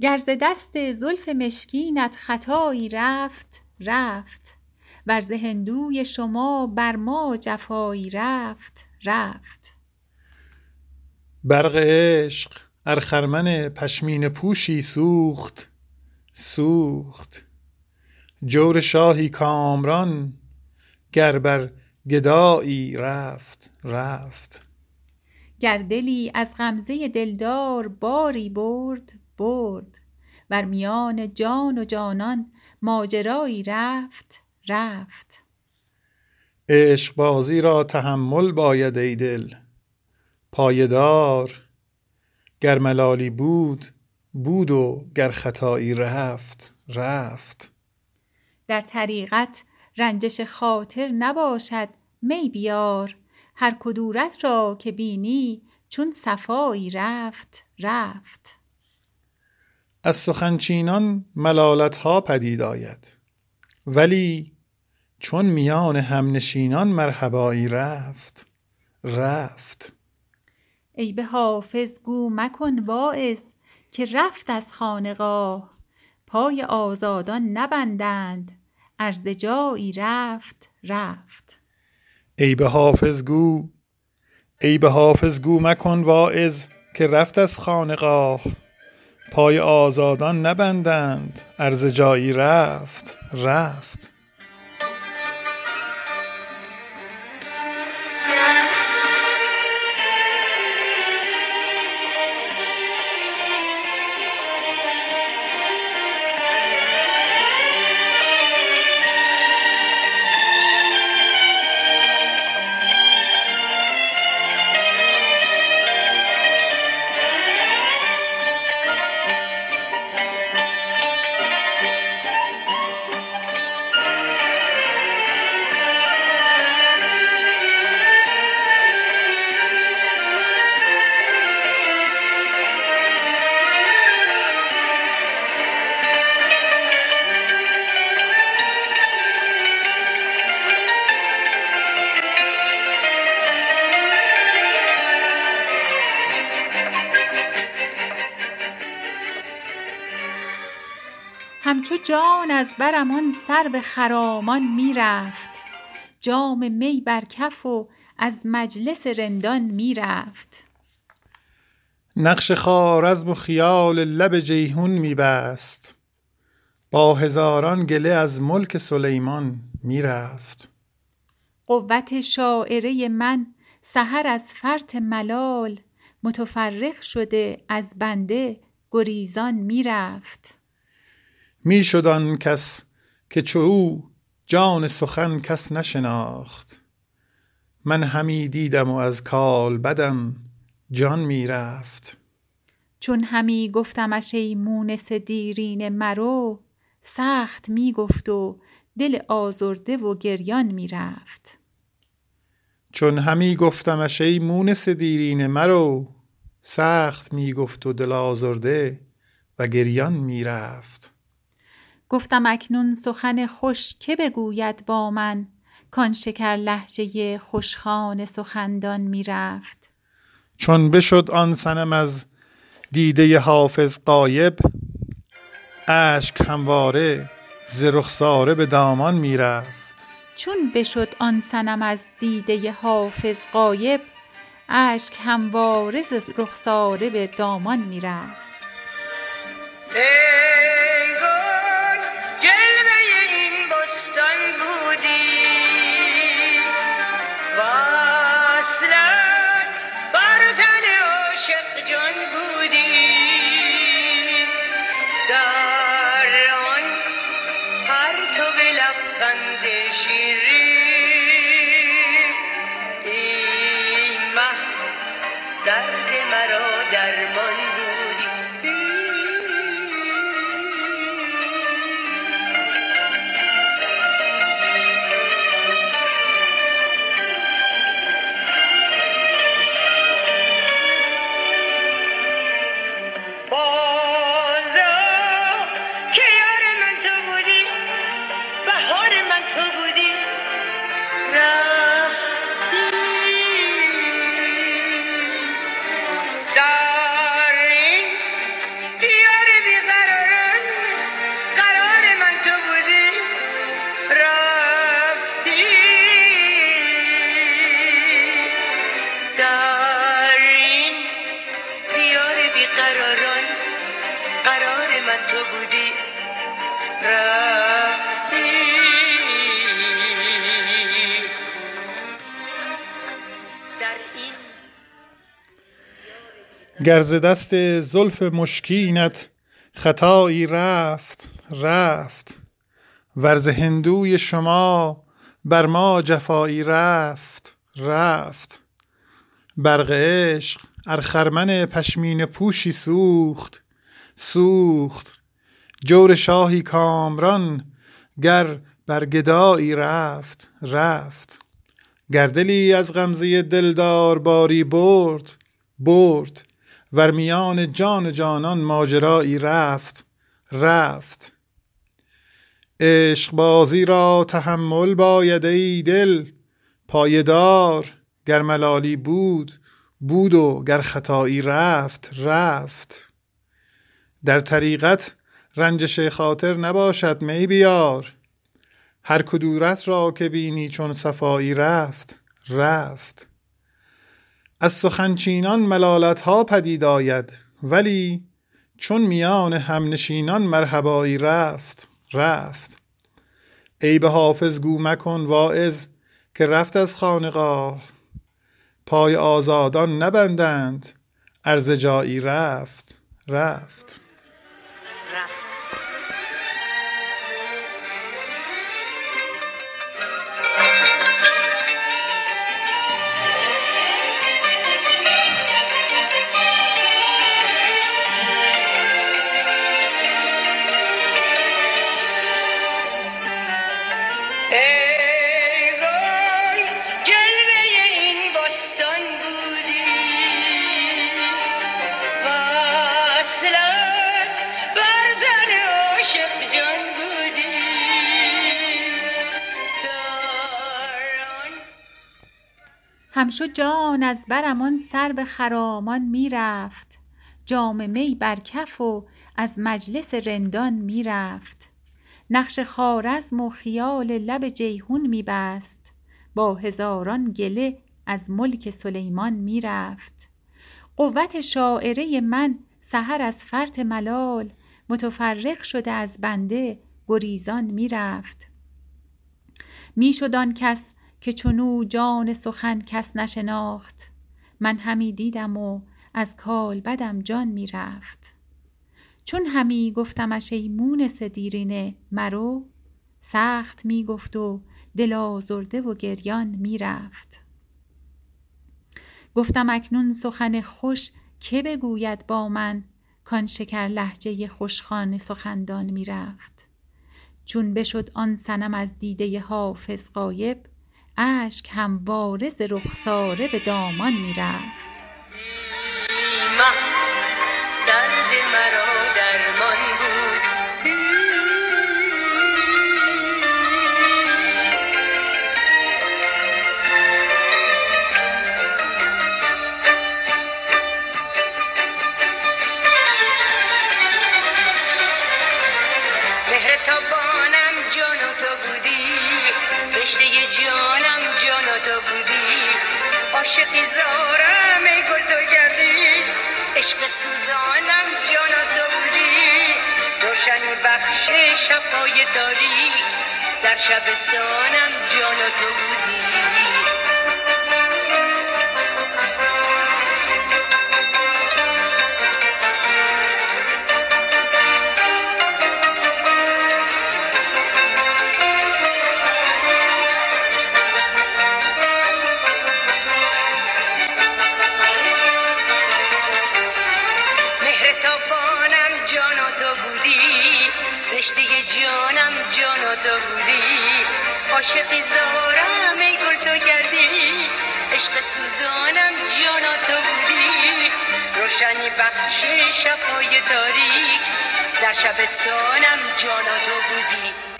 گر ز دست زلف مشکینت خطایی رفت ور ز هندوی شما بر ما جفایی رفت برق عشق ار خرمن پشمینه پوشی سوخت جور شاهی کامران گر بر گدایی رفت گر دلی از غمزه دلدار باری برد ور میان جان و جانان ماجرایی رفت عشق بازی را تحمل باید ای دل پایدار گر ملالی بود و گر خطایی رفت در طریقت رنجش خاطر نباشد می بیار هر کدورت را که بینی چون صفایی رفت از سخنچینان ملالت ها پدید آید ولی چون میان همنشینان مرحبایی رفت ای به حافظ گو مکن واعظ که رفت از خانقاه پای آزادان نبندند عرض جایی رفت ای به حافظ گو مکن واعظ که رفت از خانقاه پای آزادان نبندند عرض جایی رفت همچو جان از برم آن سرو خرامان میرفت جام می بر کف و از مجلس رندان میرفت نقش خوارزم و خیال لب جیحون میبست با هزاران گله از ملک سلیمان میرفت قوت شاعره من سحر از فرط ملال متفرق شده از بنده گریزان میرفت میشد آن کس که چو او جان سخن کس نشناخت من همی دیدم و از کال بدم جان میرفت چون همی گفتمش ای مونس دیرین مرو سخت میگفت و دل آزرده و گریان میرفت چون همی گفتمش ای مونس دیرین مرو سخت میگفت و دل آزرده و گریان میرفت گفتم اکنون سخن خوش که بگوید با من کان شکر لهجه خوشخوان سخندان میرفت چون بشد آن صنم از دیده حافظ غایب اشک همواره ز رخساره به دامان میرفت چون بشد آن صنم از دیده حافظ غایب اشک همواره ز رخساره به دامان میرفت بیقراران قرار من تو بودی رفتی. گرز دست زلف مشکینت خطایی رفت رفت، ورز هندوی شما بر ما جفایی رفت رفت. برق عشق ارخرمن پشمین پوشی سوخت سوخت، جور شاهی کامران گر برگدایی رفت رفت. گردلی از غمزه دلدار باری برد برد، ورمیان جان جانان ماجرایی رفت رفت. عشق بازی را تحمل باید ای دل پایدار، گر ملالی بود بود و گر خطایی رفت رفت. در طریقت رنجش خاطر نباشد می بیار، هر کدورت را که بینی چون صفایی رفت رفت. از سخنچینان ملالت ها پدید آید، ولی چون میان همنشینان مرحبایی رفت رفت. ای به حافظ گو مکن واعظ که رفت از خانقاه، پای آزادان نبندند ارزجایی رفت رفت. همچو جان از برمان سر به خرامان می رفت، جام می بر کف و از مجلس رندان می رفت. نقش خوارزم و خیال لب جیحون می بست، با هزاران گله از ملک سلیمان می رفت. قوت شاعره من سحر از فرط ملال، متفرق شده از بنده گریزان می رفت. می شدان کس که چونو جان سخن کس نشناخت، من همی دیدم و از کالبدم جان می رفت. چون همی گفتمش ای مونس دیرینه مرو، سخت می گفت و دل آزرده و گریان می رفت. گفتم اکنون سخن خوش که بگوید با من، کان شکر لهجه خوشخوان سخندان می رفت. چون بشد آن صنم از دیده حافظ غایب، عشق هم وارز رخساره به دامان می رفت. درد مرا درمان بود، مهر تابانم جان تو بودی، بشته جان تو بودی، عاشق زارم ای گل تو گردی، عشق سوزانم جان تو بودی، روشنی بخش شب‌های تاریک، در شبستانم جان تو بودی. عاشق زارم ای گل تو گردی، عشق سوزانم جان تو بودی، روشنی بخش شب‌های تاریک، در شبستانم جان تو بودی.